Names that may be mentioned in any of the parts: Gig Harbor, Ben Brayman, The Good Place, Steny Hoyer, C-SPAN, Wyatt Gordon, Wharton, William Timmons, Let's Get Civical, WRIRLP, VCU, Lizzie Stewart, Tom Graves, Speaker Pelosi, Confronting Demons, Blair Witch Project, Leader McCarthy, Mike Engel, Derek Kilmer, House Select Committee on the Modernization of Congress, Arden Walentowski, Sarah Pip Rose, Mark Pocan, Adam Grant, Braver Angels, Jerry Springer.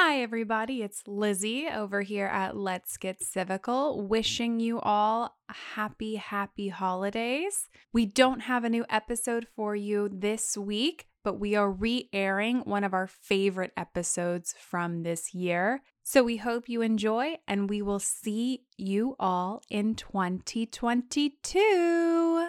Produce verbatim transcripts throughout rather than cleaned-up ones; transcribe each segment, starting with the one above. Hi, everybody. It's Lizzie over here at Let's Get Civical, wishing you all happy, happy holidays. We don't have a new episode for you this week, but we are re-airing one of our favorite episodes from this year. So we hope you enjoy, and we will see you all in twenty twenty-two.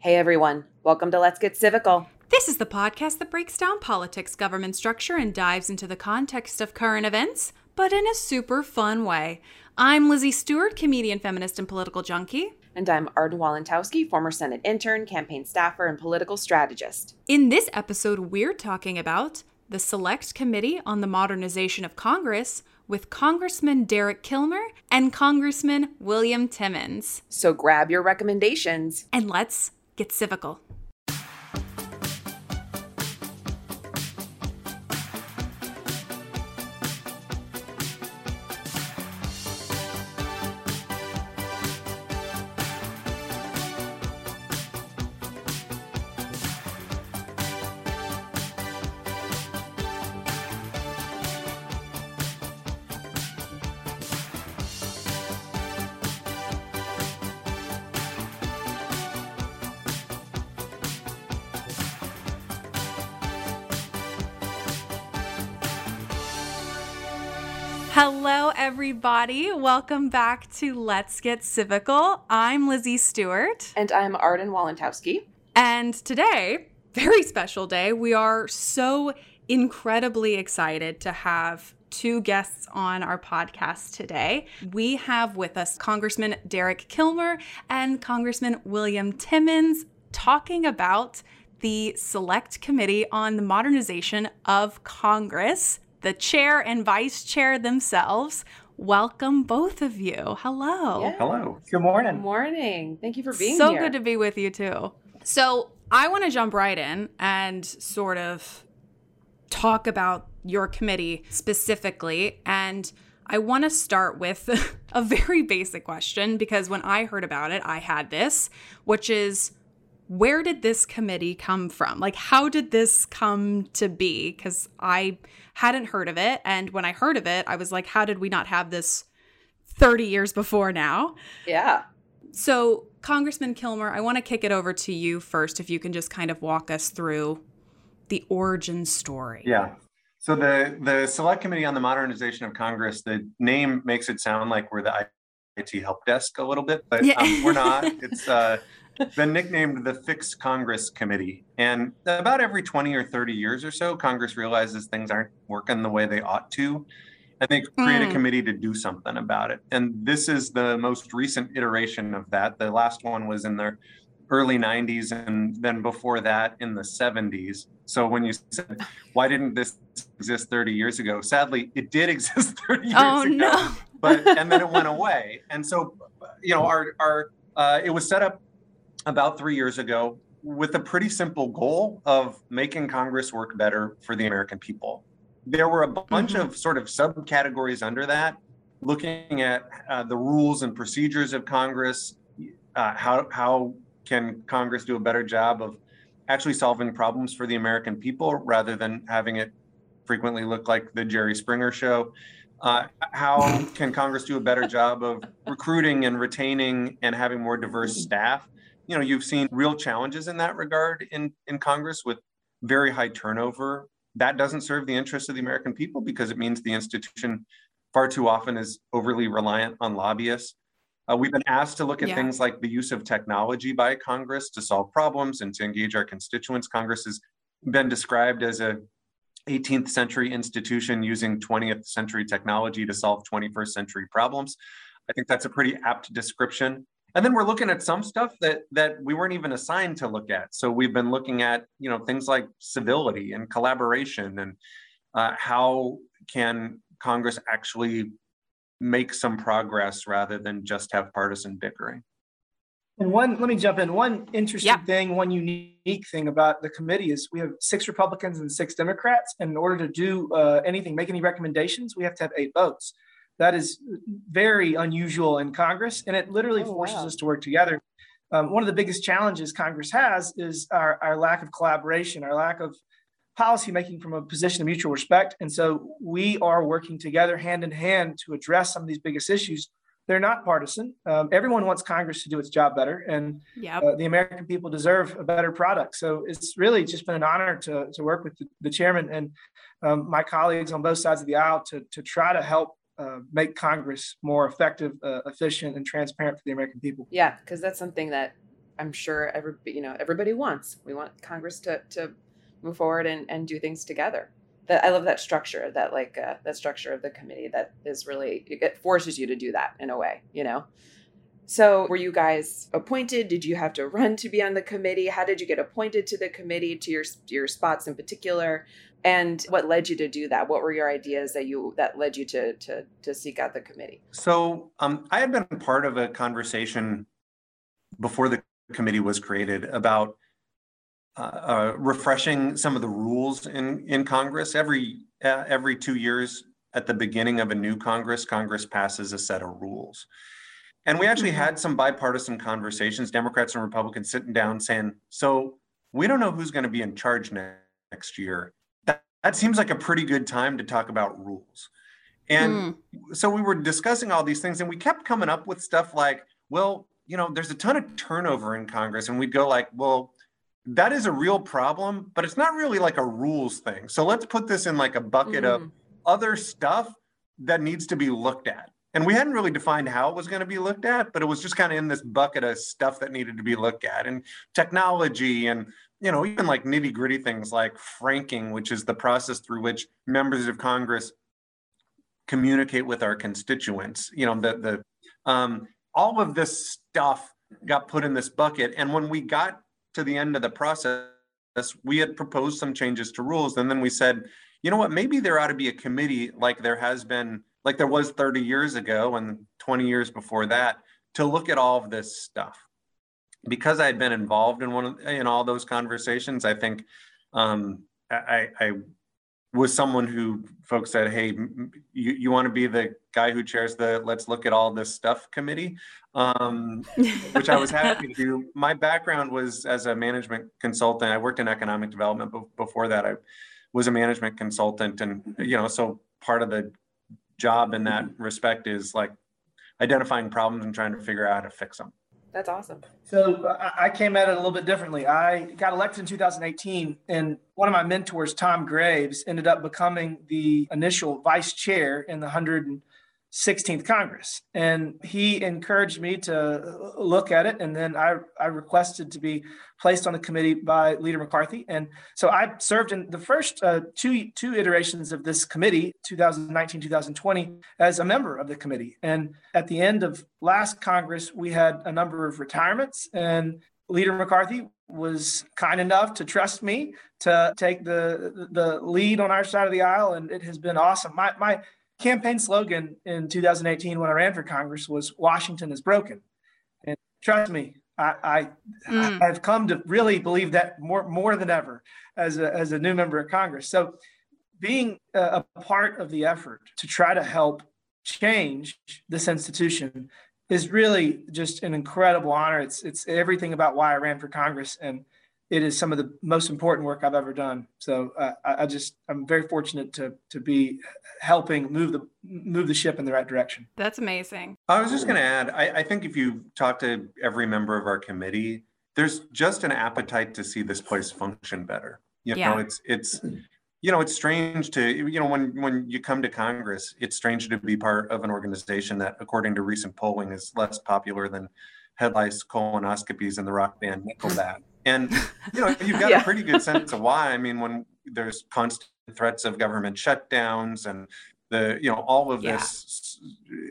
Hey, everyone. Welcome to Let's Get Civical. This is the podcast that breaks down politics, government structure, and dives into the context of current events, but in a super fun way. I'm Lizzie Stewart, comedian, feminist, and political junkie. And I'm Arden Walentowski, former Senate intern, campaign staffer, and political strategist. In this episode, we're talking about the Select Committee on the Modernization of Congress with Congressman Derek Kilmer and Congressman William Timmons. So grab your recommendations. And let's get civical. Hello, everybody. Welcome back to Let's Get Civical. I'm Lizzie Stewart. And I'm Arden Walentowski. And today, very special day, we are so incredibly excited to have two guests on our podcast today. We have with us Congressman Derek Kilmer and Congressman William Timmons talking about the Select Committee on the Modernization of Congress. The chair and vice chair themselves. Welcome, both of you. Hello. Yeah. Hello. Good morning. Good morning. Thank you for being so here. So good to be with you, too. So I want to jump right in and sort of talk about your committee specifically. And I want to start with a very basic question, because when I heard about it, I had this, which is, where did this committee come from? Like, how did this come to be? Because I hadn't heard of it. And when I heard of it, I was like, how did we not have this thirty years before now? Yeah. So, Congressman Kilmer, I want to kick it over to you first, if you can just kind of walk us through the origin story. Yeah. So the, the Select Committee on the Modernization of Congress, the name makes it sound like we're the I T help desk a little bit, but yeah. um, we're not. It's uh, been nicknamed the Fix Congress Committee. And about every twenty or thirty years or so, Congress realizes things aren't working the way they ought to, and they create mm. a committee to do something about it. And this is the most recent iteration of that. The last one was in the early nineties, and then before that in the seventies. So when you said, why didn't this exist thirty years ago? Sadly, it did exist thirty years oh, ago. No. But, and then it went away. And so, you know, our, our uh, it was set up about three years ago with a pretty simple goal of making Congress work better for the American people. There were a bunch mm-hmm. of sort of subcategories under that, looking at uh, the rules and procedures of Congress, uh, how how can Congress do a better job of actually solving problems for the American people rather than having it frequently look like the Jerry Springer show. Uh, how can Congress do a better job of recruiting and retaining and having more diverse staff? You know, you've seen real challenges in that regard in, in Congress with very high turnover. That doesn't serve the interests of the American people because it means the institution far too often is overly reliant on lobbyists. Uh, we've been asked to look at yeah. things like the use of technology by Congress to solve problems and to engage our constituents. Congress has been described as a eighteenth century institution using twentieth century technology to solve twenty-first century problems. I think that's a pretty apt description. And then we're looking at some stuff that that we weren't even assigned to look at. So we've been looking at, you know, things like civility and collaboration and uh, how can Congress actually make some progress rather than just have partisan bickering. And one, let me jump in. One interesting yeah. thing, one unique thing about the committee is we have six Republicans and six Democrats. And in order to do uh, anything, make any recommendations, we have to have eight votes. That is very unusual in Congress, and it literally oh, forces wow. us to work together. Um, one of the biggest challenges Congress has is our, our lack of collaboration, our lack of policymaking from a position of mutual respect. And so we are working together hand in hand to address some of these biggest issues. They're not partisan. Um, everyone wants Congress to do its job better, and yep. uh, the American people deserve a better product. So it's really just been an honor to, to work with the, the chairman and um, my colleagues on both sides of the aisle to, to try to help Uh, make Congress more effective, uh, efficient, and transparent for the American people. Yeah, because that's something that I'm sure every you know everybody wants. We want Congress to to move forward and, and do things together. That I love that structure. That like uh, that structure of the committee that is really it forces you to do that in a way. You know. So were you guys appointed? Did you have to run to be on the committee? How did you get appointed to the committee, to your your spots in particular? And what led you to do that? What were your ideas that you that led you to to, to seek out the committee? So um, I had been part of a conversation before the committee was created about uh, uh, refreshing some of the rules in, in Congress. Every uh, every two years at the beginning of a new Congress, Congress passes a set of rules. And we actually had some bipartisan conversations, Democrats and Republicans sitting down saying, so we don't know who's going to be in charge next year. That, that seems like a pretty good time to talk about rules. And mm. so we were discussing all these things, and we kept coming up with stuff like, well, you know, there's a ton of turnover in Congress. And we'd go like, well, that is a real problem, but it's not really like a rules thing. So let's put this in like a bucket mm. of other stuff that needs to be looked at. And we hadn't really defined how it was going to be looked at, but it was just kind of in this bucket of stuff that needed to be looked at, and technology, and, you know, even like nitty gritty things like franking, which is the process through which members of Congress communicate with our constituents. You know, the, the um, all of this stuff got put in this bucket. And when we got to the end of the process, we had proposed some changes to rules. And then we said, you know what, maybe there ought to be a committee like there has been like there was thirty years ago and twenty years before that, to look at all of this stuff. Because I had been involved in one of, in all those conversations, I think um, I, I was someone who folks said, hey, you, you want to be the guy who chairs the Let's Look at All This Stuff committee, um, which I was happy to do. My background was as a management consultant. I worked in economic development, but before that I was a management consultant. And, you know, so part of the job in that respect is like identifying problems and trying to figure out how to fix them. That's awesome. So I came at it a little bit differently. I got elected in two thousand eighteen, and one of my mentors, Tom Graves, ended up becoming the initial vice chair in the one hundred sixteenth Congress. And he encouraged me to look at it. And then I, I requested to be placed on the committee by Leader McCarthy. And so I served in the first uh, two, two iterations of this committee, two thousand nineteen, two thousand twenty, as a member of the committee. And at the end of last Congress, we had a number of retirements, and Leader McCarthy was kind enough to trust me to take the, the lead on our side of the aisle. And it has been awesome. My, my campaign slogan in two thousand eighteen when I ran for Congress was Washington is broken. And trust me, I, I, mm. I, I've come to really believe that more, more than ever as a, as a new member of Congress. So being a, a part of the effort to try to help change this institution is really just an incredible honor. It's, it's everything about why I ran for Congress, and it is some of the most important work I've ever done. So uh, I just, I'm very fortunate to to be helping move the move the ship in the right direction. That's amazing. I was just going to add, I, I think if you talk to every member of our committee, there's just an appetite to see this place function better. You know, yeah. it's it's, you know, it's strange to, you know, when when you come to Congress, it's strange to be part of an organization that, according to recent polling, is less popular than head lice, colonoscopies, and the rock band Nickelback. And, you know, you've got yeah. a pretty good sense of why. I mean, when there's constant threats of government shutdowns and the, you know, all of yeah. this,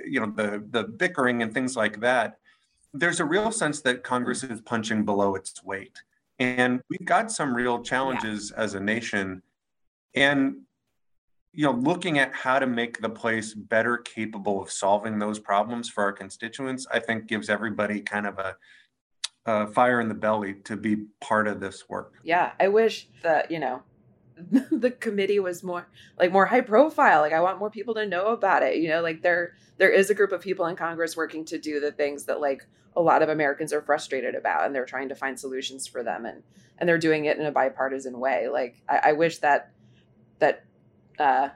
you know, the, the bickering and things like that, there's a real sense that Congress is punching below its weight. And we've got some real challenges yeah. as a nation. And you know, looking at how to make the place better capable of solving those problems for our constituents, I think gives everybody kind of a, a fire in the belly to be part of this work. Yeah, I wish that, you know, the committee was more like more high profile. Like I want more people to know about it. You know, like there there is a group of people in Congress working to do the things that like a lot of Americans are frustrated about, and they're trying to find solutions for them, and and they're doing it in a bipartisan way. Like I, I wish that that uh,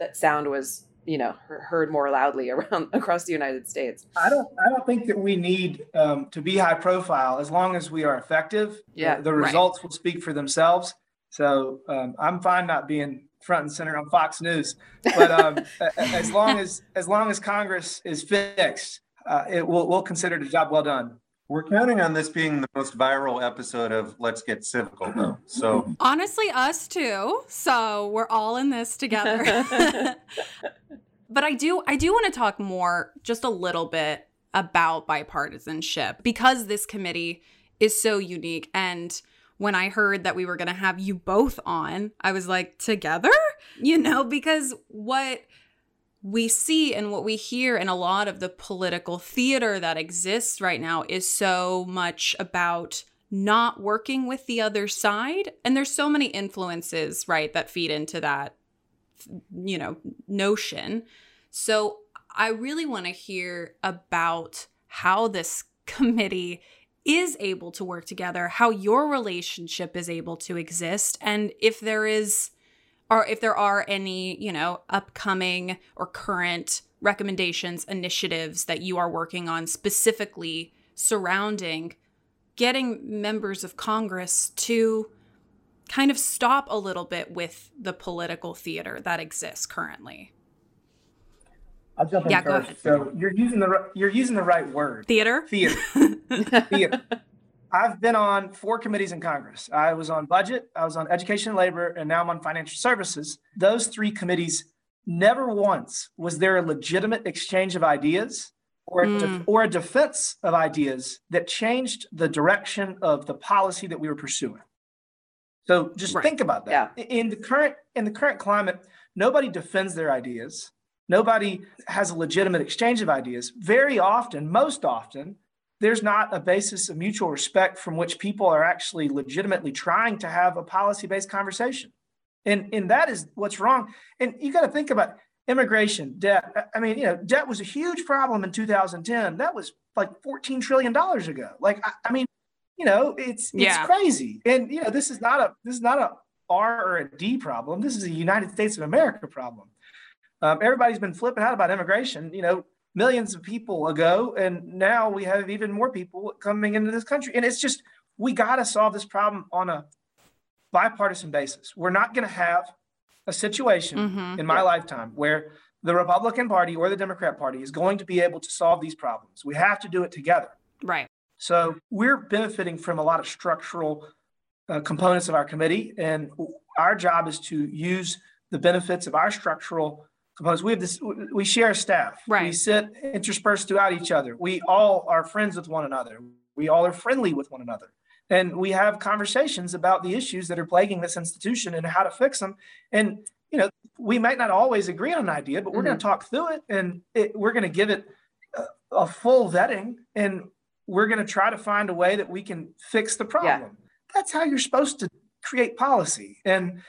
that sound was, you know, heard more loudly around across the United States. I don't I don't think that we need um, to be high profile as long as we are effective. Yeah, the, the results right. will speak for themselves. So um, I'm fine not being front and center on Fox News, but um, as long as as long as Congress is fixed, uh, it will we'll consider it a job well done. We're counting on this being the most viral episode of Let's Get Civical, though. So honestly, us too. So we're all in this together. But I do I do want to talk more, just a little bit, about bipartisanship, because this committee is so unique. And when I heard that we were going to have you both on, I was like, together? You know, because what we see and what we hear in a lot of the political theater that exists right now is so much about not working with the other side. And there's so many influences, right, that feed into that, you know, notion. So I really want to hear about how this committee is able to work together, how your relationship is able to exist, and if there is, or if there are any, you know, upcoming or current recommendations, initiatives that you are working on specifically surrounding getting members of Congress to kind of stop a little bit with the political theater that exists currently. I'll jump in yeah, first. So you're using the you're using the right word. Theater. Theater. Theater. I've been on four committees in Congress. I was on budget, I was on education and labor, and now I'm on financial services. Those three committees, never once was there a legitimate exchange of ideas or mm. a de- or a defense of ideas that changed the direction of the policy that we were pursuing. So just right. think about that. Yeah. In the current in the current climate, nobody defends their ideas. Nobody has a legitimate exchange of ideas. Very often, most often, there's not a basis of mutual respect from which people are actually legitimately trying to have a policy-based conversation. And, and that is what's wrong. And you got to think about immigration, debt. I mean, you know, debt was a huge problem in two thousand ten. That was like fourteen trillion dollars ago. Like, I, I mean, you know, it's it's yeah. crazy. And, you know, this is not a this is not a R or a D problem. This is a United States of America problem. Um, everybody's been flipping out about immigration, you know, millions of people ago, and now we have even more people coming into this country. And it's just, we got to solve this problem on a bipartisan basis. We're not going to have a situation mm-hmm. in my yeah. lifetime where the Republican Party or the Democrat Party is going to be able to solve these problems. We have to do it together. Right. So we're benefiting from a lot of structural uh, components of our committee, and our job is to use the benefits of our structural Suppose we have this, we share staff, right. we sit interspersed throughout each other. We all are friends with one another. We all are friendly with one another. And we have conversations about the issues that are plaguing this institution and how to fix them. And, you know, we might not always agree on an idea, but we're mm-hmm. going to talk through it, and it, we're going to give it a, a full vetting, and we're going to try to find a way that we can fix the problem. Yeah. That's how you're supposed to create policy. And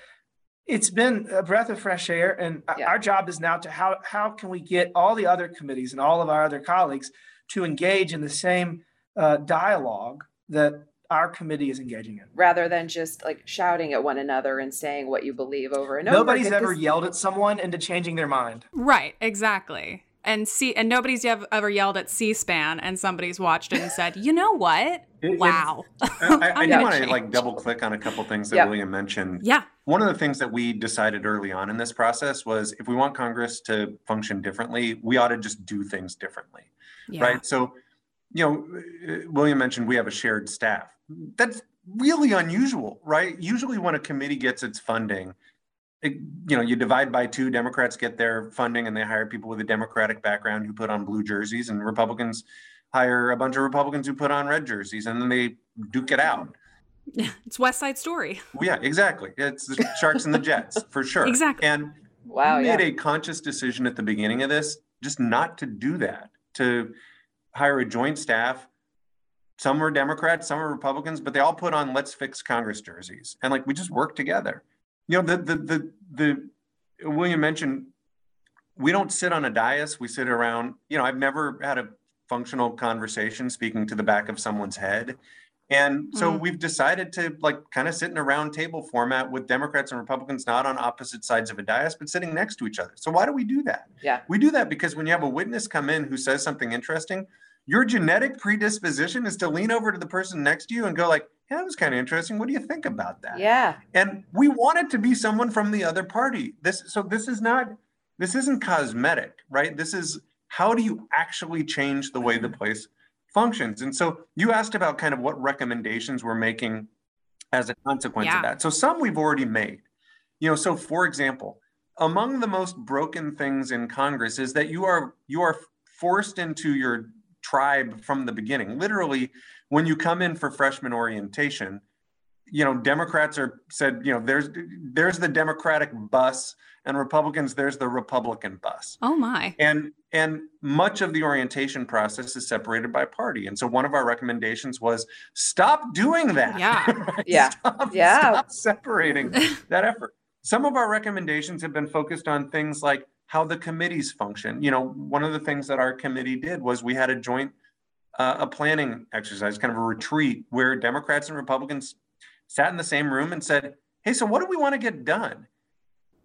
it's been a breath of fresh air, and yeah. our job is now to how how can we get all the other committees and all of our other colleagues to engage in the same uh, dialogue that our committee is engaging in, rather than just like shouting at one another and saying what you believe over and over. Nobody's ever this- yelled at someone into changing their mind. Right, exactly. And see, and nobody's ever yelled at C-SPAN, and somebody's watched it and said, "You know what? It, wow!" It, I, I do want to like double click on a couple things that yep. William mentioned. Yeah. One of the things that we decided early on in this process was, if we want Congress to function differently, we ought to just do things differently, yeah. right? So, you know, William mentioned we have a shared staff. That's really unusual, right? Usually, when a committee gets its funding, It, you know, you divide by two, Democrats get their funding and they hire people with a Democratic background who put on blue jerseys, and Republicans hire a bunch of Republicans who put on red jerseys, and then they duke it out. It's West Side Story. Yeah, exactly. It's the Sharks and the Jets for sure. Exactly. And Wow, made yeah. a conscious decision at the beginning of this just not to do that, to hire a joint staff. Some were Democrats, some were Republicans, but they all put on "Let's Fix Congress" jerseys, and like we just worked together. You know, the the the the William mentioned we don't sit on a dais; we sit around. You know, I've never had a functional conversation speaking to the back of someone's head, and so mm-hmm. we've decided to like kind of sit in a round table format with Democrats and Republicans, not on opposite sides of a dais, but sitting next to each other. So why do we do that? Yeah, we do that because when you have a witness come in who says something interesting, your genetic predisposition is to lean over to the person next to you and go like, yeah, that was kind of interesting. What do you think about that? Yeah. And we want it to be someone from the other party. This, so this is not, this isn't cosmetic, right? This is, how do you actually change the way the place functions? And so you asked about kind of what recommendations we're making as a consequence yeah. of that. So some we've already made, you know, so for example, among the most broken things in Congress is that you are, you are forced into your tribe from the beginning. Literally, when you come in for freshman orientation, you know, Democrats are said, you know, there's there's the Democratic bus, and Republicans, there's the Republican bus. Oh my. And and much of the orientation process is separated by party. And so one of our recommendations was stop doing that. Yeah. right? Yeah. Stop, yeah. Stop separating that effort. Some of our recommendations have been focused on things like how the committees function. You know, one of the things that our committee did was we had a joint, uh, a planning exercise, kind of a retreat where Democrats and Republicans sat in the same room and said, hey, so what do we want to get done?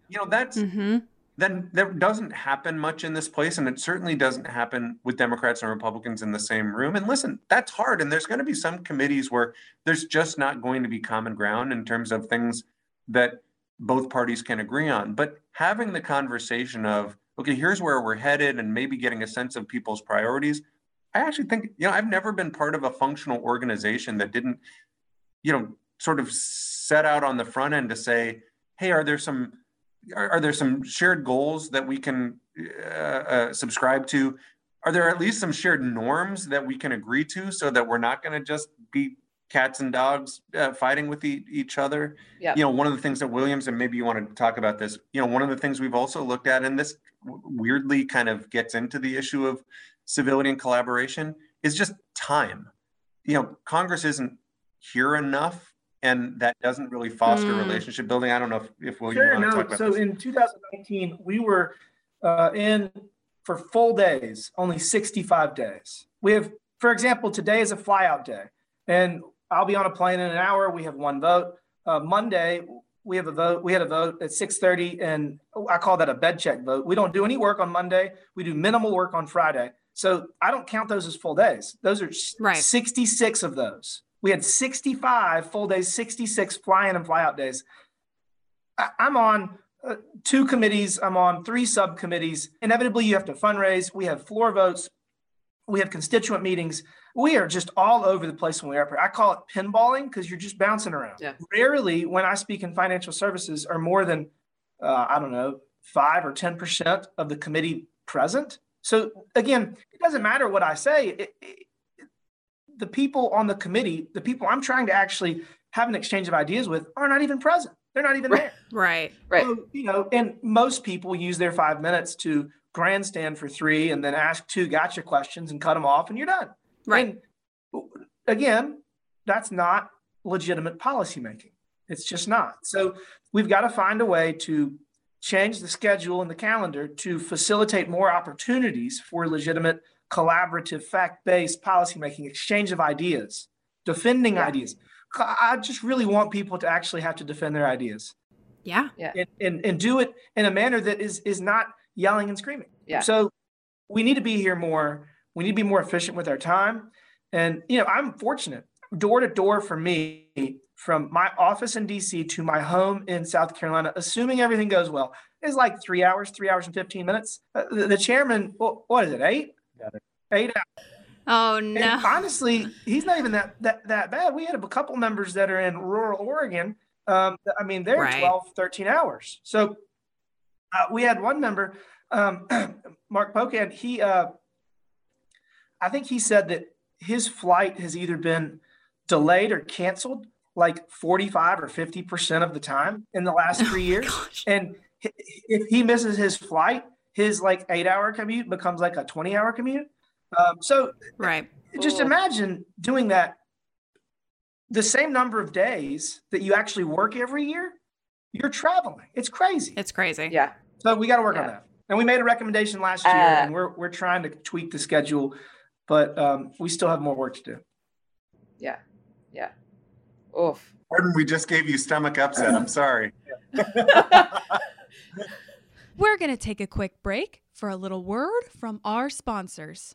You know, that's, mm-hmm. then that doesn't happen much in this place. And it certainly doesn't happen with Democrats and Republicans in the same room. And listen, that's hard. And there's going to be some committees where there's just not going to be common ground in terms of things that both parties can agree on, but having the conversation of, okay, here's where we're headed and maybe getting a sense of people's priorities. I actually think, you know, I've never been part of a functional organization that didn't, you know, sort of set out on the front end to say, hey, are there some, are, are there some shared goals that we can uh, uh, subscribe to? Are there at least some shared norms that we can agree to so that we're not going to just be cats and dogs uh, fighting with e- each other. Yep. You know, one of the things that Williams, and maybe you want to talk about this, you know, one of the things we've also looked at, and this weirdly kind of gets into the issue of civility and collaboration, is just time. You know, Congress isn't here enough, and that doesn't really foster mm. relationship building. I don't know if, if William sure, want to no. talk about so this. So in two thousand nineteen, we were uh, in for full days, only sixty-five days. We have, for example, today is a flyout day, and I'll be on a plane in an hour. We have one vote. Uh, Monday, we have a vote. We had a vote at six thirty, and I call that a bed check vote. We don't do any work on Monday. We do minimal work on Friday. So I don't count those as full days. Those are right. sixty-six of those. We had sixty-five full days, sixty-six fly-in and fly-out days. I- I'm on uh, two committees. I'm on three subcommittees. Inevitably, you have to fundraise. We have floor votes. We have constituent meetings. We are just all over the place when we are. I call it pinballing because you're just bouncing around. Yeah. Rarely, when I speak in financial services, are more than, uh, I don't know, five or ten percent of the committee present. So again, it doesn't matter what I say. It, it, the people on the committee, the people I'm trying to actually have an exchange of ideas with are not even present. They're not even there. Right, right. So, you know, and most people use their five minutes to grandstand for three and then ask two gotcha questions and cut them off and you're done. Right. And again, that's not legitimate policymaking. It's just not. So we've got to find a way to change the schedule and the calendar to facilitate more opportunities for legitimate, collaborative, fact-based policymaking, exchange of ideas, defending yeah. ideas. I just really want people to actually have to defend their ideas. Yeah. yeah. And, and and do it in a manner that is is not yelling and screaming. Yeah. So we need to be here more. We need to be more efficient with our time. And, you know, I'm fortunate. Door to door for me, from my office in D C to my home in South Carolina, assuming everything goes well, is like three hours, three hours and fifteen minutes. Uh, the, the chairman, well, what is it, eight? Got it. Eight hours. Oh, no. And honestly, he's not even that, that, that bad. We had a couple members that are in rural Oregon. Um, I mean, they're right. twelve, thirteen hours. So uh, we had one member, um, Mark Pocan, he... Uh, I think he said that his flight has either been delayed or canceled like forty-five or fifty percent of the time in the last three years. Oh, and if he misses his flight, his like eight hour commute becomes like a twenty hour commute. Um, so right. just cool. imagine doing that the same number of days that you actually work every year, you're traveling. It's crazy. It's crazy. Yeah. So we got to work yeah. on that. And we made a recommendation last year uh, and we're, we're trying to tweak the schedule, but um, we still have more work to do. Yeah. Yeah. Oof. Arden, we just gave you stomach upset. I'm sorry. We're going to take a quick break for a little word from our sponsors.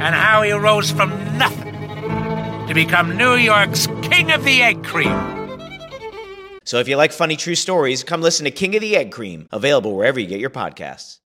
and how he rose from nothing to become New York's King of the Egg Cream. So if you like funny true stories, come listen to King of the Egg Cream, available wherever you get your podcasts.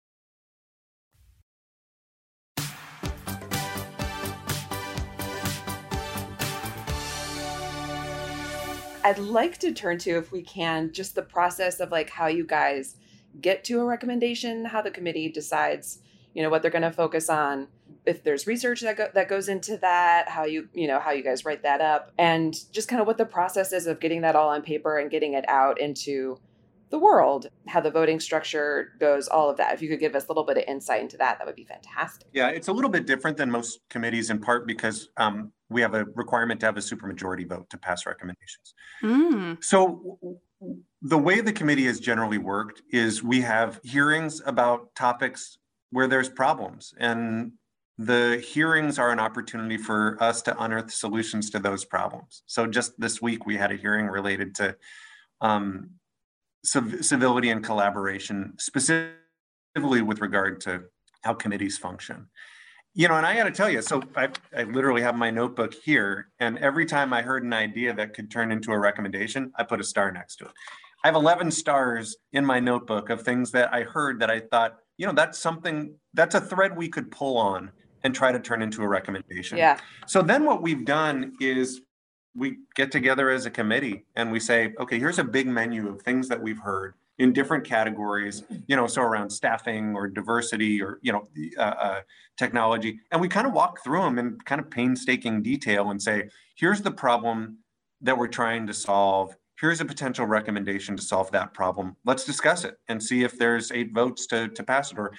I'd like to turn to, if we can, just the process of like how you guys get to a recommendation, how the committee decides, you know, what they're going to focus on, if there's research that go- that goes into that, how you, you know, how you guys write that up, and just kind of what the process is of getting that all on paper and getting it out into the world, how the voting structure goes, all of that. If you could give us a little bit of insight into that, that would be fantastic. Yeah, it's a little bit different than most committees, in part because um, we have a requirement to have a supermajority vote to pass recommendations. Mm. So w- the way the committee has generally worked is we have hearings about topics where there's problems. And the hearings are an opportunity for us to unearth solutions to those problems. So just this week, we had a hearing related to um, civ- civility and collaboration, specifically with regard to how committees function. You know, and I got to tell you, so I, I literally have my notebook here, and every time I heard an idea that could turn into a recommendation, I put a star next to it. I have eleven stars in my notebook of things that I heard that I thought, you know, that's something, that's a thread we could pull on and try to turn into a recommendation. Yeah. So then what we've done is we get together as a committee and we say, okay, here's a big menu of things that we've heard in different categories, you know, so around staffing or diversity or, you know, uh, uh, technology. And we kind of walk through them in kind of painstaking detail and say, here's the problem that we're trying to solve. Here's a potential recommendation to solve that problem. Let's discuss it and see if there's eight votes to, to pass it. Or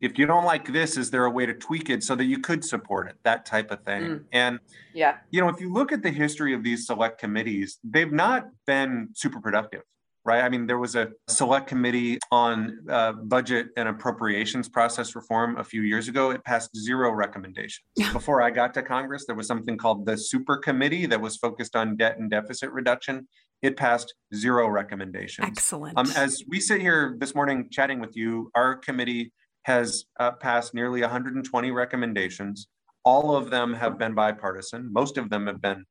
if you don't like this, is there a way to tweak it so that you could support it? That type of thing. Mm. And, yeah, you know, if you look at the history of these select committees, they've not been super productive. Right. I mean, there was a select committee on uh, budget and appropriations process reform a few years ago. It passed zero recommendations. Yeah. Before I got to Congress, there was something called the super committee that was focused on debt and deficit reduction. It passed zero recommendations. Excellent. Um, as we sit here this morning chatting with you, our committee has uh, passed nearly one hundred twenty recommendations. All of them have been bipartisan. Most of them have been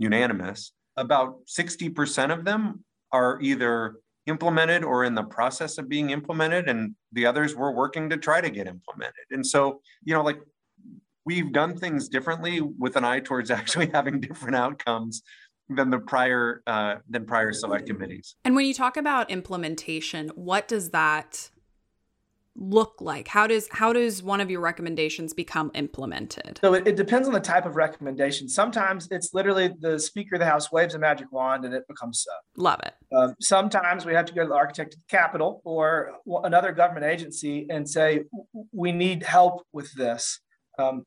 unanimous. About sixty percent of them are either implemented or in the process of being implemented, and the others we're working to try to get implemented. And so, you know, like we've done things differently with an eye towards actually having different outcomes than the prior uh, than prior select committees. And when you talk about implementation, what does that look like? How does how does one of your recommendations become implemented? So it, it depends on the type of recommendation. Sometimes it's literally the Speaker of the House waves a magic wand and it becomes so. Love it. Um, sometimes we have to go to the architect of the Capitol or another government agency and say, we need help with this. Um,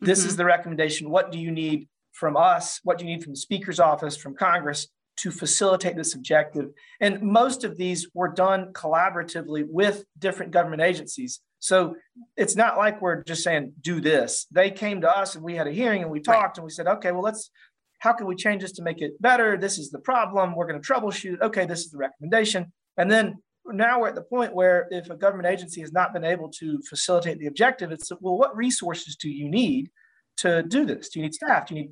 this mm-hmm. is the recommendation. What do you need from us? What do you need from the Speaker's office, from Congress, to facilitate this objective? And most of these were done collaboratively with different government agencies. So it's not like we're just saying, do this. They came to us and we had a hearing and we talked right. and we said, okay, well, let's, how can we change this to make it better? This is the problem. We're going to troubleshoot. Okay, this is the recommendation. And then now we're at the point where if a government agency has not been able to facilitate the objective, it's, well, what resources do you need to do this? Do you need staff? Do you need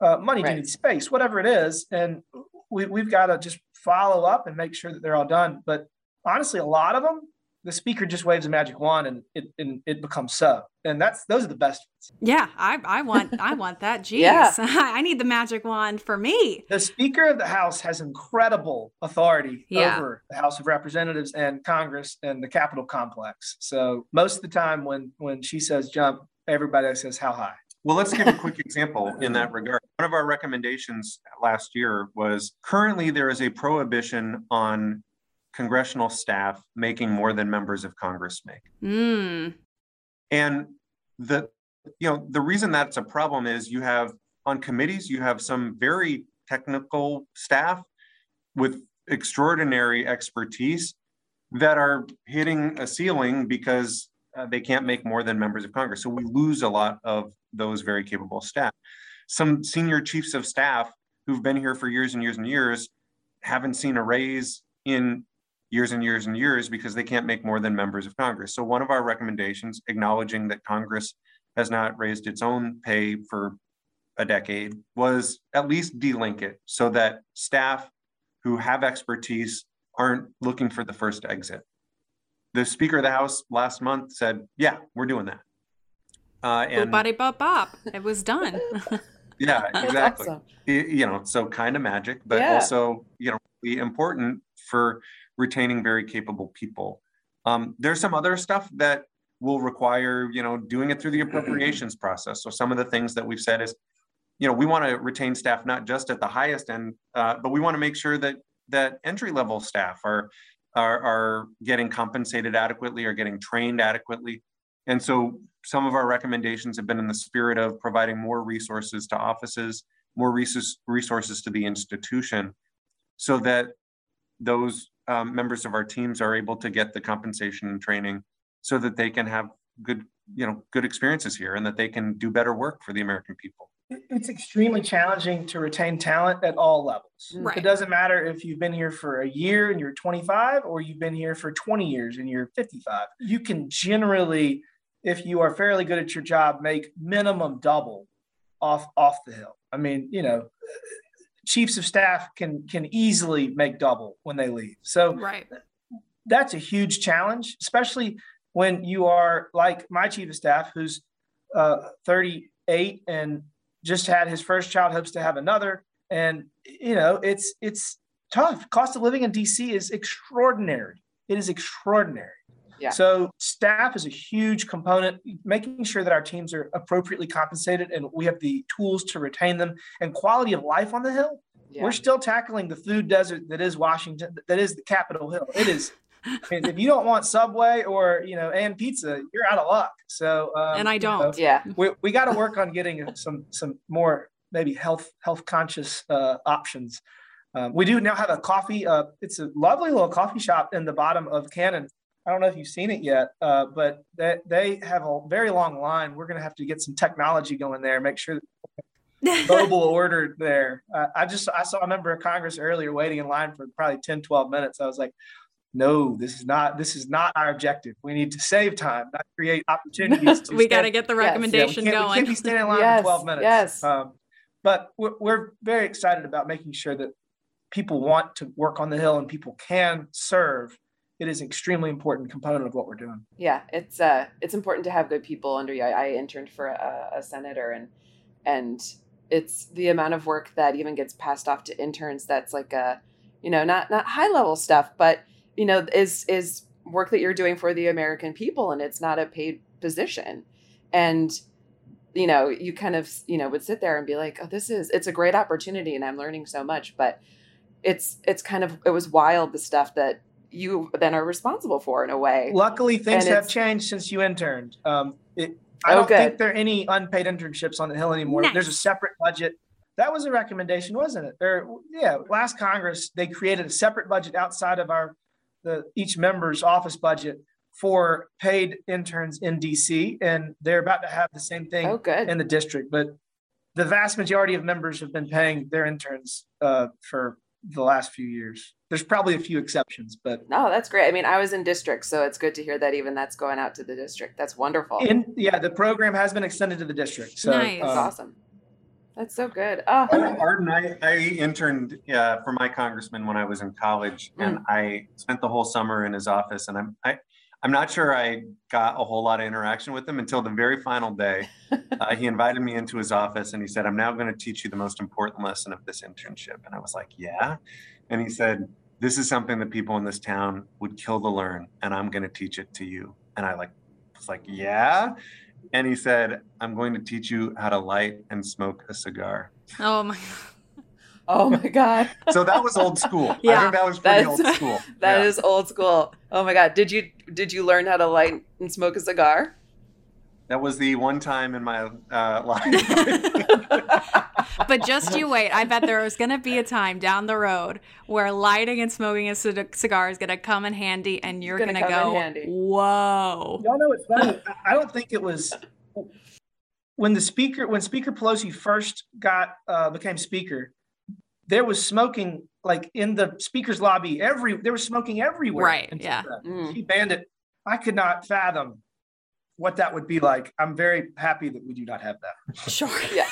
uh, money? Right. Do you need space? Whatever it is. And we, we've got to just follow up and make sure that they're all done. But honestly, a lot of them, the speaker just waves a magic wand and it and it becomes sub. And that's those are the best ones. Yeah, I I want I want that. Jeez, yeah. I need the magic wand for me. The Speaker of the House has incredible authority yeah. over the House of Representatives and Congress and the Capitol complex. So most of the time when when she says jump, everybody says how high. Well, let's give a quick example in that regard. One of our recommendations last year was currently there is a prohibition on congressional staff making more than members of Congress make. Mm. And the, you know, the reason that's a problem is you have on committees, you have some very technical staff with extraordinary expertise that are hitting a ceiling because uh, they can't make more than members of Congress. So we lose a lot of those very capable staff. Some senior chiefs of staff who've been here for years and years and years haven't seen a raise in years and years and years because they can't make more than members of Congress. So one of our recommendations, acknowledging that Congress has not raised its own pay for a decade, was at least delink it so that staff who have expertise aren't looking for the first exit. The Speaker of the House last month said, yeah, we're doing that. Uh, and body bop bop, it was done. Yeah, exactly. Awesome. It, you know, so kind of magic, but yeah. also, you know, really important for retaining very capable people. Um, there's some other stuff that will require, you know, doing it through the appropriations process. So some of the things that we've said is, you know, we want to retain staff not just at the highest end, uh, but we want to make sure that that entry level staff are, are are getting compensated adequately or getting trained adequately. And so some of our recommendations have been in the spirit of providing more resources to offices, more res- resources to the institution, so that those um, members of our teams are able to get the compensation and training so that they can have good, you know, good experiences here and that they can do better work for the American people. It's extremely challenging to retain talent at all levels. Right. It doesn't matter if you've been here for a year and you're twenty-five or you've been here for twenty years and you're fifty-five. You can generally, if you are fairly good at your job, make minimum double off, off the hill. I mean, you know, chiefs of staff can can easily make double when they leave. So right. that's a huge challenge, especially when you are like my chief of staff, who's uh, thirty-eight and just had his first child, hopes to have another. And, you know, it's it's tough. Cost of living in D C is extraordinary. It is extraordinary. Yeah. So staff is a huge component, making sure that our teams are appropriately compensated and we have the tools to retain them and quality of life on the Hill. Yeah. We're still tackling the food desert that is Washington, that is the Capitol Hill. It is. If you don't want Subway or, you know, and pizza, you're out of luck. So um, and I don't. You know, yeah. We we got to work on getting some some more maybe health health conscious uh, options. Um, we do now have a coffee. Uh, it's a lovely little coffee shop in the bottom of Cannon. I don't know if you've seen it yet, uh, but they, they have a very long line. We're going to have to get some technology going there, make sure that mobile order there. Uh, I just, I saw a member of Congress earlier waiting in line for probably ten, twelve minutes. I was like, no, this is not, this is not our objective. We need to save time, not create opportunities. To we got to get the recommendation yes. yeah, we going. We can't be standing in line yes. for twelve minutes. Yes. Um, but we're, we're very excited about making sure that people want to work on the Hill and people can serve. It is an extremely important component of what we're doing. Yeah, it's uh, it's important to have good people under you. I, I interned for a, a senator, and and it's the amount of work that even gets passed off to interns. That's like a, you know, not not high level stuff, but you know, is is work that you're doing for the American people, and it's not a paid position. And you know, you kind of you know would sit there and be like, oh, this is it's a great opportunity, and I'm learning so much. But it's it's kind of it was wild the stuff that you then are responsible for in a way. Luckily, things have changed since you interned. Um, it, I oh, don't good. think there are any unpaid internships on the Hill anymore. Nice. There's a separate budget. That was a recommendation, wasn't it? There, yeah. Last Congress, they created a separate budget outside of our the each member's office budget for paid interns in D C, and they're about to have the same thing oh, good. in the district. But the vast majority of members have been paying their interns uh, for the last few years. There's probably a few exceptions, but no, that's great. I mean, I was in district, so it's good to hear that even that's going out to the district. That's wonderful. And yeah, the program has been extended to the district. So nice. That's um, awesome. That's so good. Oh. Arden, I, I interned uh, for my congressman when I was in college, mm. and I spent the whole summer in his office. And I'm I, I'm not sure I got a whole lot of interaction with him until the very final day. uh, he invited me into his office, and he said, "I'm now going to teach you the most important lesson of this internship." And I was like, "Yeah." And he said, "This is something that people in this town would kill to learn, and I'm going to teach it to you." And I like was like, "Yeah." And he said, "I'm going to teach you how to light and smoke a cigar." Oh my God. Oh my God. So that was old school. Yeah, I think that was pretty old school. That yeah. is old school. Oh my God. Did you did you learn how to light and smoke a cigar? That was the one time in my uh, life. But just you wait. I bet there is going to be a time down the road where lighting and smoking a c- cigar is going to come in handy, and you're going to go, whoa. Y'all know it's funny. I don't think it was when the speaker, when Speaker Pelosi first got, uh, became speaker, there was smoking like in the speaker's lobby. Every, there was smoking everywhere. Right. Yeah. Mm. She banned it. I could not fathom what that would be like. I'm very happy that we do not have that. Sure. Yeah.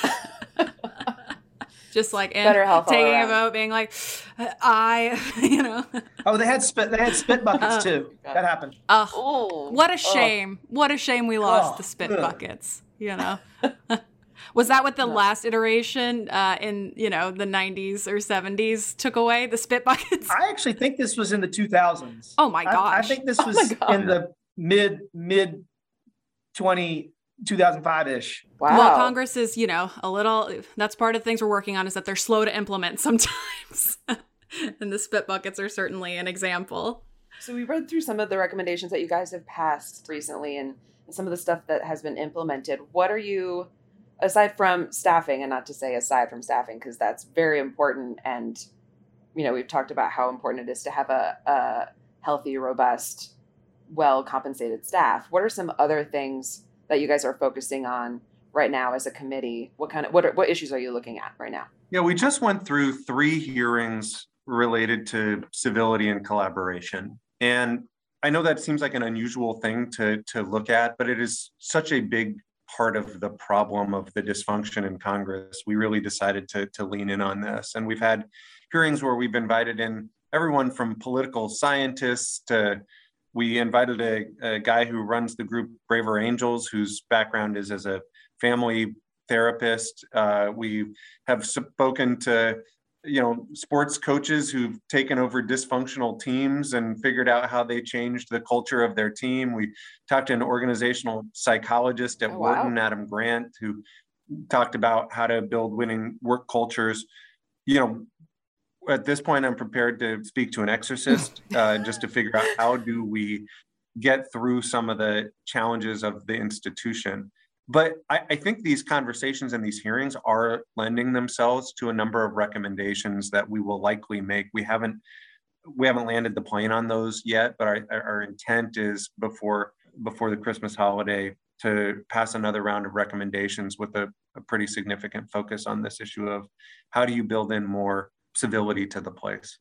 Just like and taking a vote, being like, I, you know. Oh, they had spit. They had spit buckets uh, too. That happened. Uh, oh, what a shame! Oh. What a shame we lost oh, the spit ugh. buckets. You know, was that what the no. last iteration uh, in you know the nineties or seventies took away the spit buckets? I actually think this was in the two thousands. Oh my gosh! I, I think this was oh in the mid mid twenty. two thousand five ish. Wow. Well, Congress is, you know, a little, that's part of things we're working on is that they're slow to implement sometimes. And the spit buckets are certainly an example. So we read through some of the recommendations that you guys have passed recently and some of the stuff that has been implemented. What are you, aside from staffing, and not to say aside from staffing, because that's very important. And, you know, we've talked about how important it is to have a, a healthy, robust, well-compensated staff. What are some other things that you guys are focusing on right now as a committee? What kind of, what are, what issues are you looking at right now? Yeah, we just went through three hearings related to civility and collaboration. And I know that seems like an unusual thing to, to look at, but it is such a big part of the problem of the dysfunction in Congress. We really decided to, to lean in on this. And we've had hearings where we've invited in everyone from political scientists to We invited a, a guy who runs the group Braver Angels, whose background is as a family therapist. Uh, we have spoken to, you know, sports coaches who've taken over dysfunctional teams and figured out how they changed the culture of their team. We talked to an organizational psychologist at oh, Wharton, wow. Adam Grant, who talked about how to build winning work cultures. You know, at this point, I'm prepared to speak to an exorcist uh, just to figure out how do we get through some of the challenges of the institution. But I, I think these conversations and these hearings are lending themselves to a number of recommendations that we will likely make. We haven't we haven't landed the plane on those yet, but our, our intent is before before the Christmas holiday to pass another round of recommendations with a, a pretty significant focus on this issue of how do you build in more civility to the place.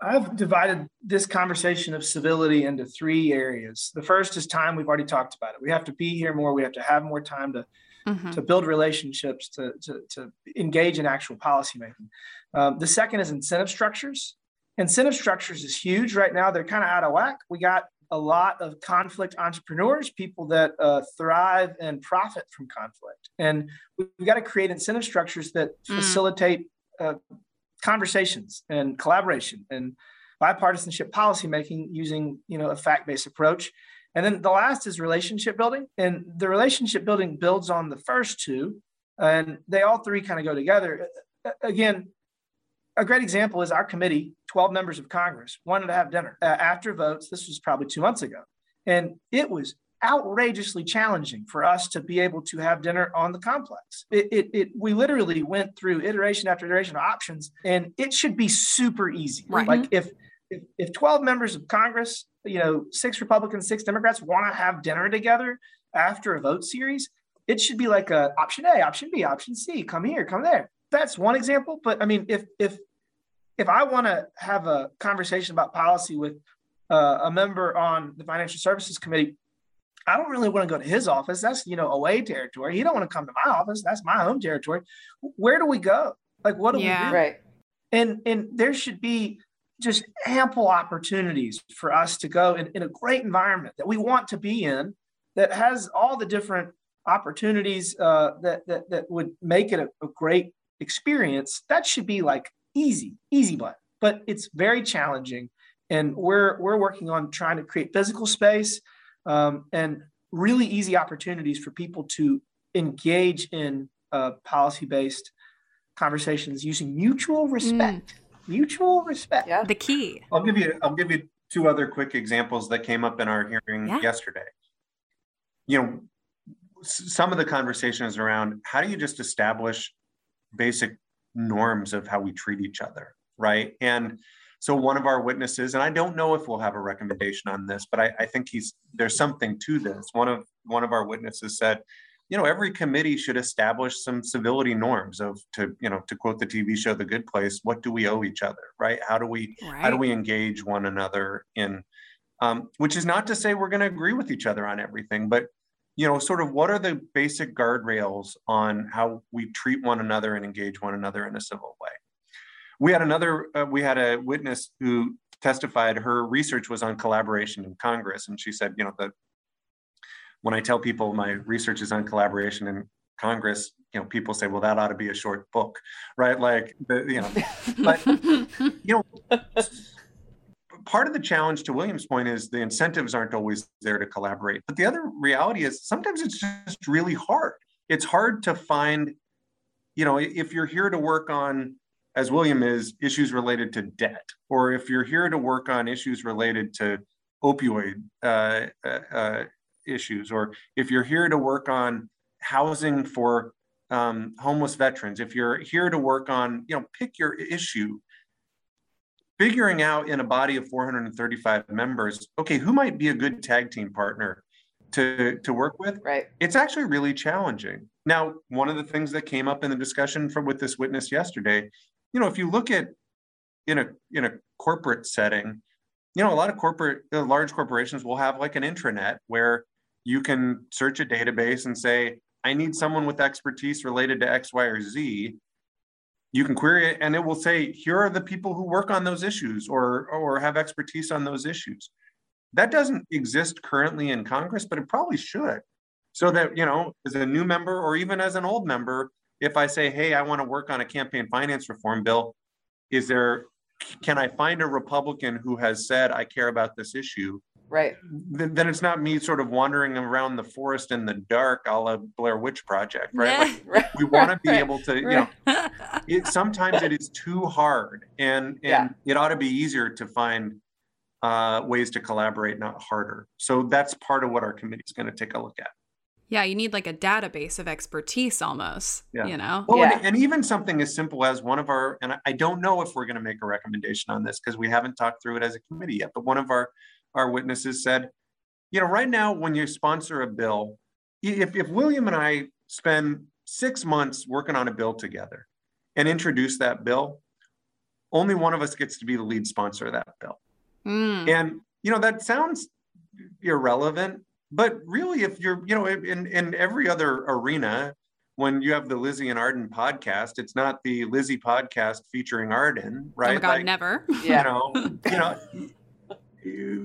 I've divided this conversation of civility into three areas. The first is time. We've already talked about it. We have to be here more. We have to have more time to, mm-hmm. to build relationships, to, to, to engage in actual policymaking. Um, the second is incentive structures. Incentive structures is huge right now. They're kind of out of whack. We got a lot of conflict entrepreneurs, people that uh, thrive and profit from conflict. And we've got to create incentive structures that mm. facilitate uh, conversations and collaboration and bipartisanship policymaking using, you know, a fact-based approach. And then the last is relationship building. And the relationship building builds on the first two, and they all three kind of go together. Again, a great example is our committee, twelve members of Congress, wanted to have dinner uh, after votes. This was probably two months ago. And it was outrageously challenging for us to be able to have dinner on the complex. It, it, it, we literally went through iteration after iteration of options, and it should be super easy. Right. Like if if, if twelve members of Congress, you know, six Republicans, six Democrats want to have dinner together after a vote series, it should be like a option A, option B, option C, come here, come there. That's one example. But I mean, if if if I want to have a conversation about policy with uh, a member on the Financial Services Committee, I don't really want to go to his office. That's, you know, away territory. He don't want to come to my office. That's my home territory. Where do we go? Like, what do yeah. we do? Right. And, and there should be just ample opportunities for us to go in, in a great environment that we want to be in, that has all the different opportunities uh, that, that that would make it a, a great experience. That should be like easy, easy button, but it's very challenging. And we're we're working on trying to create physical space um, and really easy opportunities for people to engage in uh, policy-based conversations using mutual respect. Mm. Mutual respect. Yeah. The key. I'll give you. I'll give you two other quick examples that came up in our hearing yeah. yesterday. You know, some of the conversation is around how do you just establish basic norms of how we treat each other, right? And so one of our witnesses, and I don't know if we'll have a recommendation on this, but I, I think he's there's something to this. One of one of our witnesses said, you know, every committee should establish some civility norms of, to, you know, to quote the T V show, The Good Place, what do we owe each other, right? How do we, right. how do we engage one another in, um, which is not to say we're going to agree with each other on everything, but, you know, sort of what are the basic guardrails on how we treat one another and engage one another in a civil way? We had another, uh, we had a witness who testified, her research was on collaboration in Congress. And she said, you know, the when I tell people my research is on collaboration in Congress, you know, people say, well, that ought to be a short book, right? Like, the, you know, but, you know, part of the challenge to William's point is the incentives aren't always there to collaborate. But the other reality is sometimes it's just really hard. It's hard to find, you know, if you're here to work on, as William is, issues related to debt, or if you're here to work on issues related to opioid uh, uh, issues, or if you're here to work on housing for um, homeless veterans, if you're here to work on, you know, pick your issue, figuring out in a body of four hundred thirty-five members, okay, who might be a good tag team partner to, to work with? Right. It's actually really challenging. Now, one of the things that came up in the discussion from with this witness yesterday, you know, if you look at in a in a corporate setting, you know, a lot of corporate, large corporations will have like an intranet where you can search a database and say, I need someone with expertise related to X, Y, or Z. You can query it and it will say, here are the people who work on those issues or, or have expertise on those issues. That doesn't exist currently in Congress, but it probably should. So that, you know, as a new member or even as an old member, if I say, hey, I want to work on a campaign finance reform bill, is there, can I find a Republican who has said, I care about this issue? Right. Then, then it's not me sort of wandering around the forest in the dark a la Blair Witch Project, right? Yeah, like, right we want to be right, able to, right. you know, it, sometimes it is too hard and, and yeah. it ought to be easier to find uh, ways to collaborate, not harder. So that's part of what our committee is going to take a look at. Yeah, you need like a database of expertise almost, yeah. you know? Well, yeah. and, and even something as simple as one of our, and I, I don't know if we're going to make a recommendation on this because we haven't talked through it as a committee yet, but one of our Our witnesses said, you know, right now, when you sponsor a bill, if, if William and I spend six months working on a bill together and introduce that bill, only one of us gets to be the lead sponsor of that bill. Mm. And, you know, that sounds irrelevant, but really, if you're, you know, in, in every other arena, when you have the Lizzie and Arden podcast, it's not the Lizzie podcast featuring Arden, right? Oh my God, like, never. You yeah. know, you know.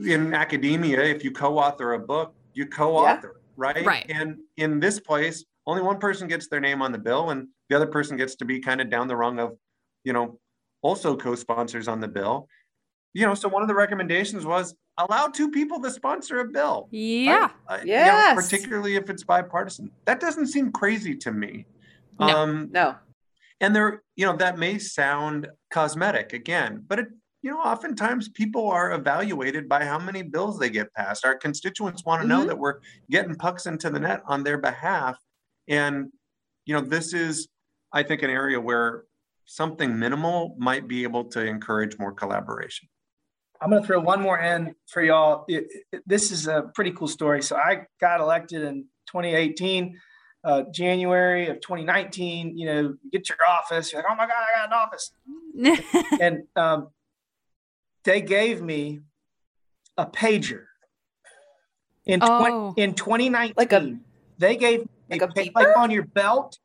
In academia, if you co-author a book, you co-author, yeah. right? Right. And in this place, only one person gets their name on the bill and the other person gets to be kind of down the rung of, you know, also co-sponsors on the bill. You know, so one of the recommendations was allow two people to sponsor a bill. Yeah. Right? Yes. You know, particularly if it's bipartisan. That doesn't seem crazy to me. No. Um, no. And there, you know, that may sound cosmetic again, but it, you know, oftentimes people are evaluated by how many bills they get passed. Our constituents want to mm-hmm. know that we're getting pucks into the net on their behalf. And, you know, this is, I think, an area where something minimal might be able to encourage more collaboration. I'm going to throw one more in for y'all. It, it, this is a pretty cool story. So I got elected in twenty eighteen, uh, January of twenty nineteen. You know, you get your office. You're like, oh my God, I got an office. and um, they gave me a pager in oh. twenty in twenty nineteen. Like a, they gave me like a, a pager like on your belt.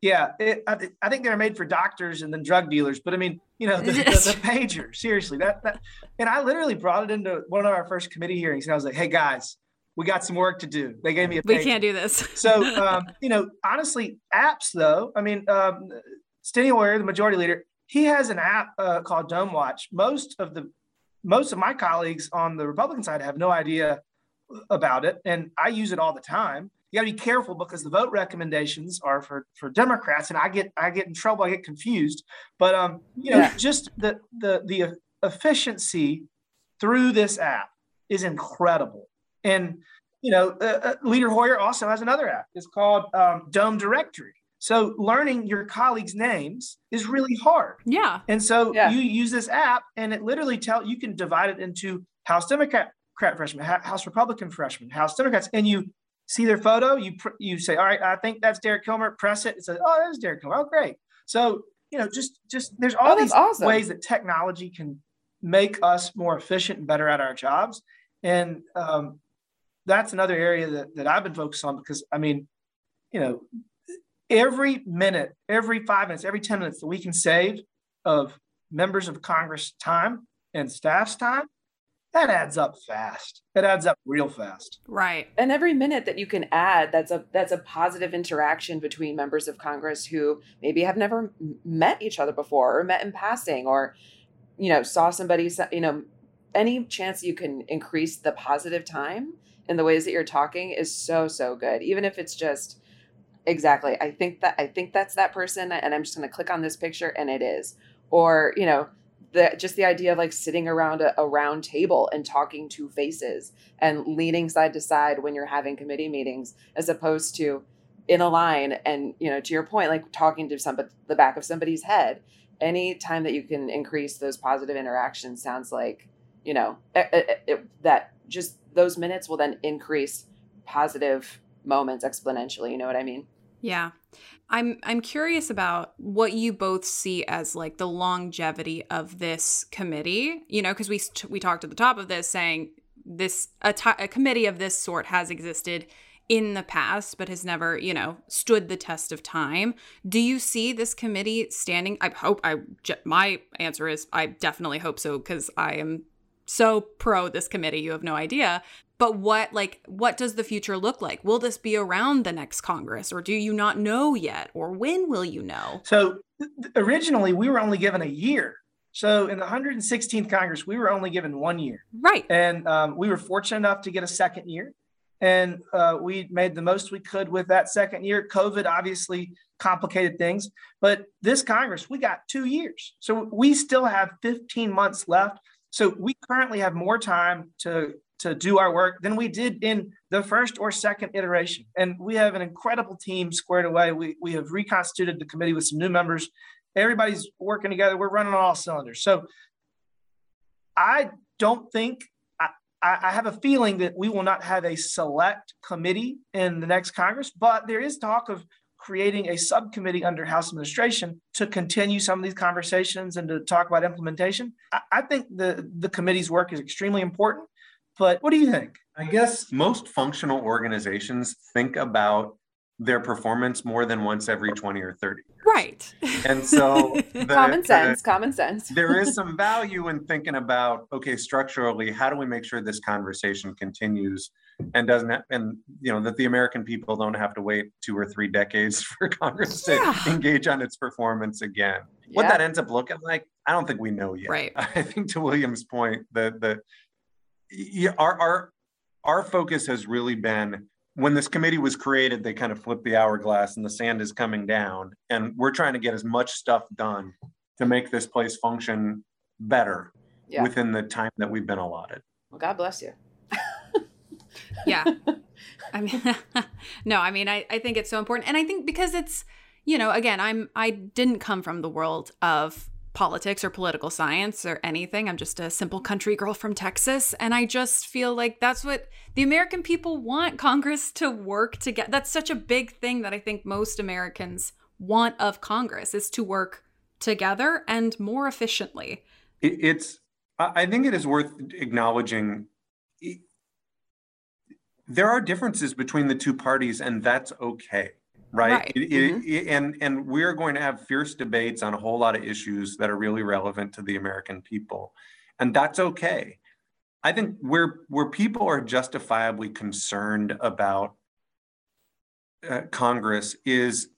Yeah, it, I, th- I think they're made for doctors and then drug dealers. But I mean, you know, the, the, the pager, seriously. that that. And I literally brought it into one of our first committee hearings. And I was like, hey, guys, we got some work to do. They gave me a pager. We can't do this. So, um, you know, honestly, apps, though. I mean, um, Steny Hoyer, the majority leader, he has an app uh, called Dome Watch. Most of the most of my colleagues on the Republican side have no idea about it. And I use it all the time. You gotta be careful because the vote recommendations are for, for Democrats, and I get I get in trouble, I get confused. But um, you know, yeah. just the the the efficiency through this app is incredible. And you know, uh, Leader Hoyer also has another app. It's called um, Dome Directory. So learning your colleagues' names is really hard. Yeah. And so yeah. you use this app, and it literally tell you can divide it into House Democrat freshmen, House Republican freshmen, House Democrats, and you. See their photo, you pr- you say, all right, I think that's Derek Kilmer, press it. It says, oh, that's Derek Kilmer. Oh, great. So, you know, just, just there's all oh, these awesome. ways that technology can make us more efficient and better at our jobs. And um, that's another area that, that I've been focused on because, I mean, you know, every minute, every five minutes, every ten minutes that we can save of members of Congress time and staff's time, that adds up fast. It adds up real fast. Right. And every minute that you can add, that's a that's a positive interaction between members of Congress who maybe have never met each other before or met in passing or, you know, saw somebody, you know, any chance you can increase the positive time in the ways that you're talking is so, so good. Even if it's just exactly, I think that I think that's that person and I'm just going to click on this picture and it is. Or, you know, The, just the idea of like sitting around a, a round table and talking to faces and leaning side to side when you're having committee meetings, as opposed to in a line and, you know, to your point, like talking to somebody, the back of somebody's head. Any time that you can increase those positive interactions sounds like, you know, it, it, it, that just those minutes will then increase positive moments exponentially. You know what I mean? Yeah. I'm I'm curious about what you both see as like the longevity of this committee, you know, because we we talked at the top of this saying this a, t- a committee of this sort has existed in the past, but has never, you know, stood the test of time. Do you see this committee standing? I hope I my answer is I definitely hope so, because I am so pro this committee. You have no idea. But what like what does the future look like? Will this be around the next Congress, or do you not know yet, or when will you know? So originally we were only given a year. So in the one hundred sixteenth Congress, we were only given one year. Right. And um, we were fortunate enough to get a second year, and uh, we made the most we could with that second year. COVID obviously complicated things, but this Congress, we got two years. So we still have fifteen months left. So we currently have more time to to do our work than we did in the first or second iteration. And we have an incredible team squared away. We we have reconstituted the committee with some new members. Everybody's working together. We're running on all cylinders. So I don't think, I, I have a feeling that we will not have a select committee in the next Congress, but there is talk of creating a subcommittee under House administration to continue some of these conversations and to talk about implementation. I, I think the, the committee's work is extremely important. But what do you think? I guess most functional organizations think about their performance more than once every twenty or thirty years. Right. And so the, common sense, uh, common sense. There is some value in thinking about, okay, structurally, how do we make sure this conversation continues and doesn't, ha- and you know, that the American people don't have to wait two or three decades for Congress yeah. to engage on its performance again. Yeah. What that ends up looking like, I don't think we know yet. Right. I think to William's point, the, the, Yeah, our, our our focus has really been, when this committee was created, they kind of flipped the hourglass and the sand is coming down, and we're trying to get as much stuff done to make this place function better yeah. within the time that we've been allotted. Well, God bless you. yeah. I mean, no, I mean, I, I think it's so important. And I think because it's, you know, again, I'm I didn't come from the world of politics or political science or anything. I'm just a simple country girl from Texas. And I just feel like that's what the American people want Congress to work together. That's such a big thing that I think most Americans want of Congress, is to work together and more efficiently. It's, I think it is worth acknowledging there are differences between the two parties, and that's okay. Right. right. It, mm-hmm. it, and and we're going to have fierce debates on a whole lot of issues that are really relevant to the American people. And that's okay. I think where, where people are justifiably concerned about uh, Congress is,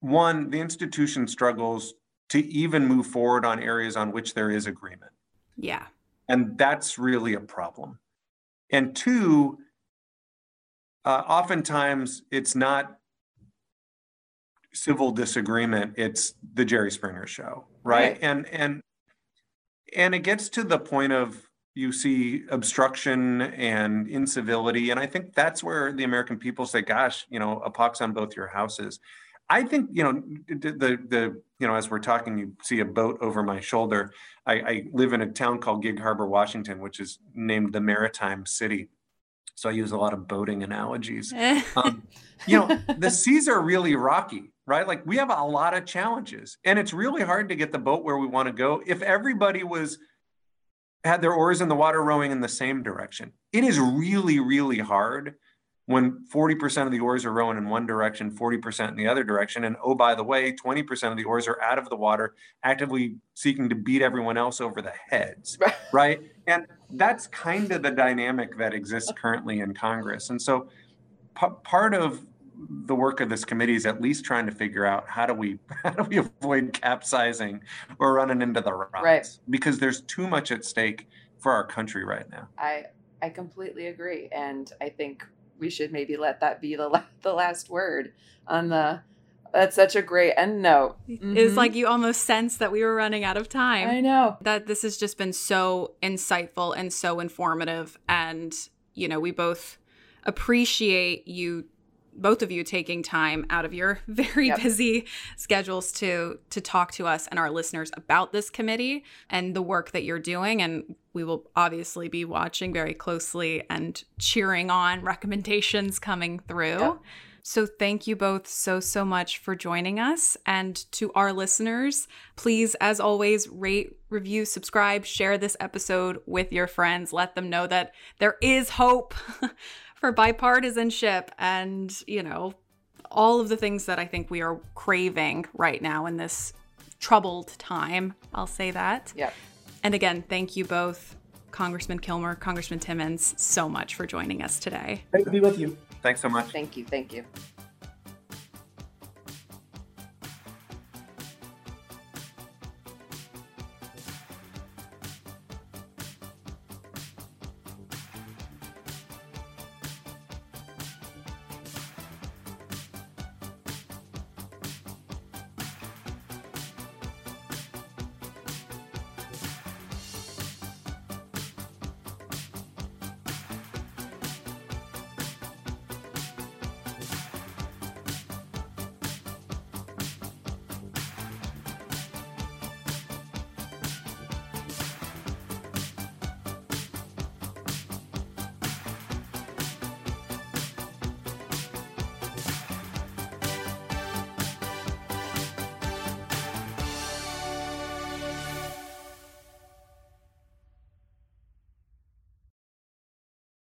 one, the institution struggles to even move forward on areas on which there is agreement. Yeah. And that's really a problem. And two, Uh, oftentimes, it's not civil disagreement; it's the Jerry Springer show, right? right? And and and it gets to the point of, you see obstruction and incivility, and I think that's where the American people say, "Gosh, you know, a pox on both your houses." I think, you know, the the, the you know, as we're talking, you see a boat over my shoulder. I, I live in a town called Gig Harbor, Washington, which is named the Maritime City. So I use a lot of boating analogies. Um, you know, the seas are really rocky, right? Like, we have a lot of challenges, and it's really hard to get the boat where we want to go. If everybody was had their oars in the water rowing in the same direction, it is really, really hard when forty percent of the oars are rowing in one direction, forty percent in the other direction. And oh, by the way, twenty percent of the oars are out of the water, actively seeking to beat everyone else over the heads, right? And that's kind of the dynamic that exists currently in Congress. And so p- part of the work of this committee is at least trying to figure out how do we how do we avoid capsizing or running into the rocks? Right. Because there's too much at stake for our country right now. I, I completely agree. And I think we should maybe let that be the la- the last word on the, that's such a great end note. Mm-hmm. It's like you almost sense that we were running out of time. I know. That this has just been so insightful and so informative. And, you know, we both appreciate you, both of you taking time out of your very yep. busy schedules to to talk to us and our listeners about this committee and the work that you're doing. And we will obviously be watching very closely and cheering on recommendations coming through. Yep. So thank you both so, so much for joining us. And to our listeners, please, as always, rate, review, subscribe, share this episode with your friends. Let them know that there is hope for bipartisanship and, you know, all of the things that I think we are craving right now in this troubled time. I'll say that. Yeah. And again, thank you both, Congressman Kilmer, Congressman Timmons, so much for joining us today. Great to be with you. Thanks so much. Thank you. Thank you.